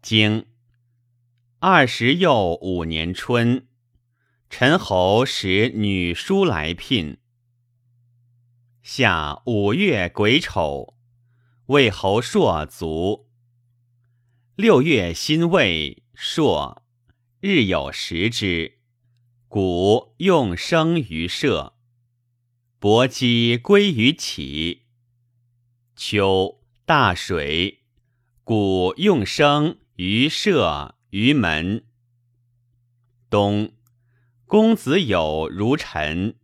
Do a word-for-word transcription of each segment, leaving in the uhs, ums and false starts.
经二十又五年春，陈侯使女书来聘。夏五月癸丑，魏侯朔卒。六月辛未朔，日有食之，谷用生于舍，伯姬归于杞。秋大水，谷用生于舍于门。冬公子有如臣。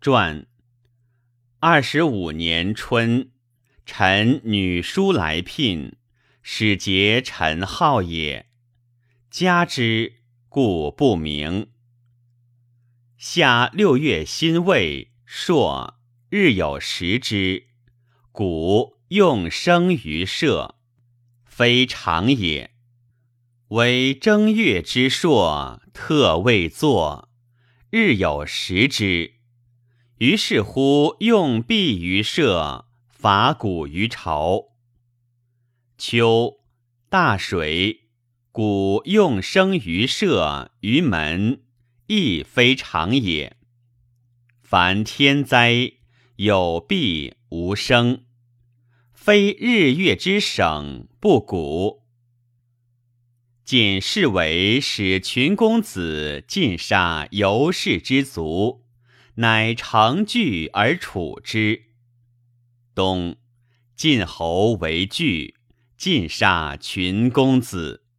传二十五年春，陈女书来聘，始结陈号也，家之故不明。夏六月辛未朔，日有食之，谷用生于舍，非常也。为正月之朔，特未作，日有食之。于是乎用币于舍，伐谷于朝。秋大水，谷用生于舍于门，亦非常也。凡天灾，有弊无生，非日月之省不古。仅是为使群公子尽杀游氏之族，乃常惧而处之。冬晋侯为惧，尽杀群公子。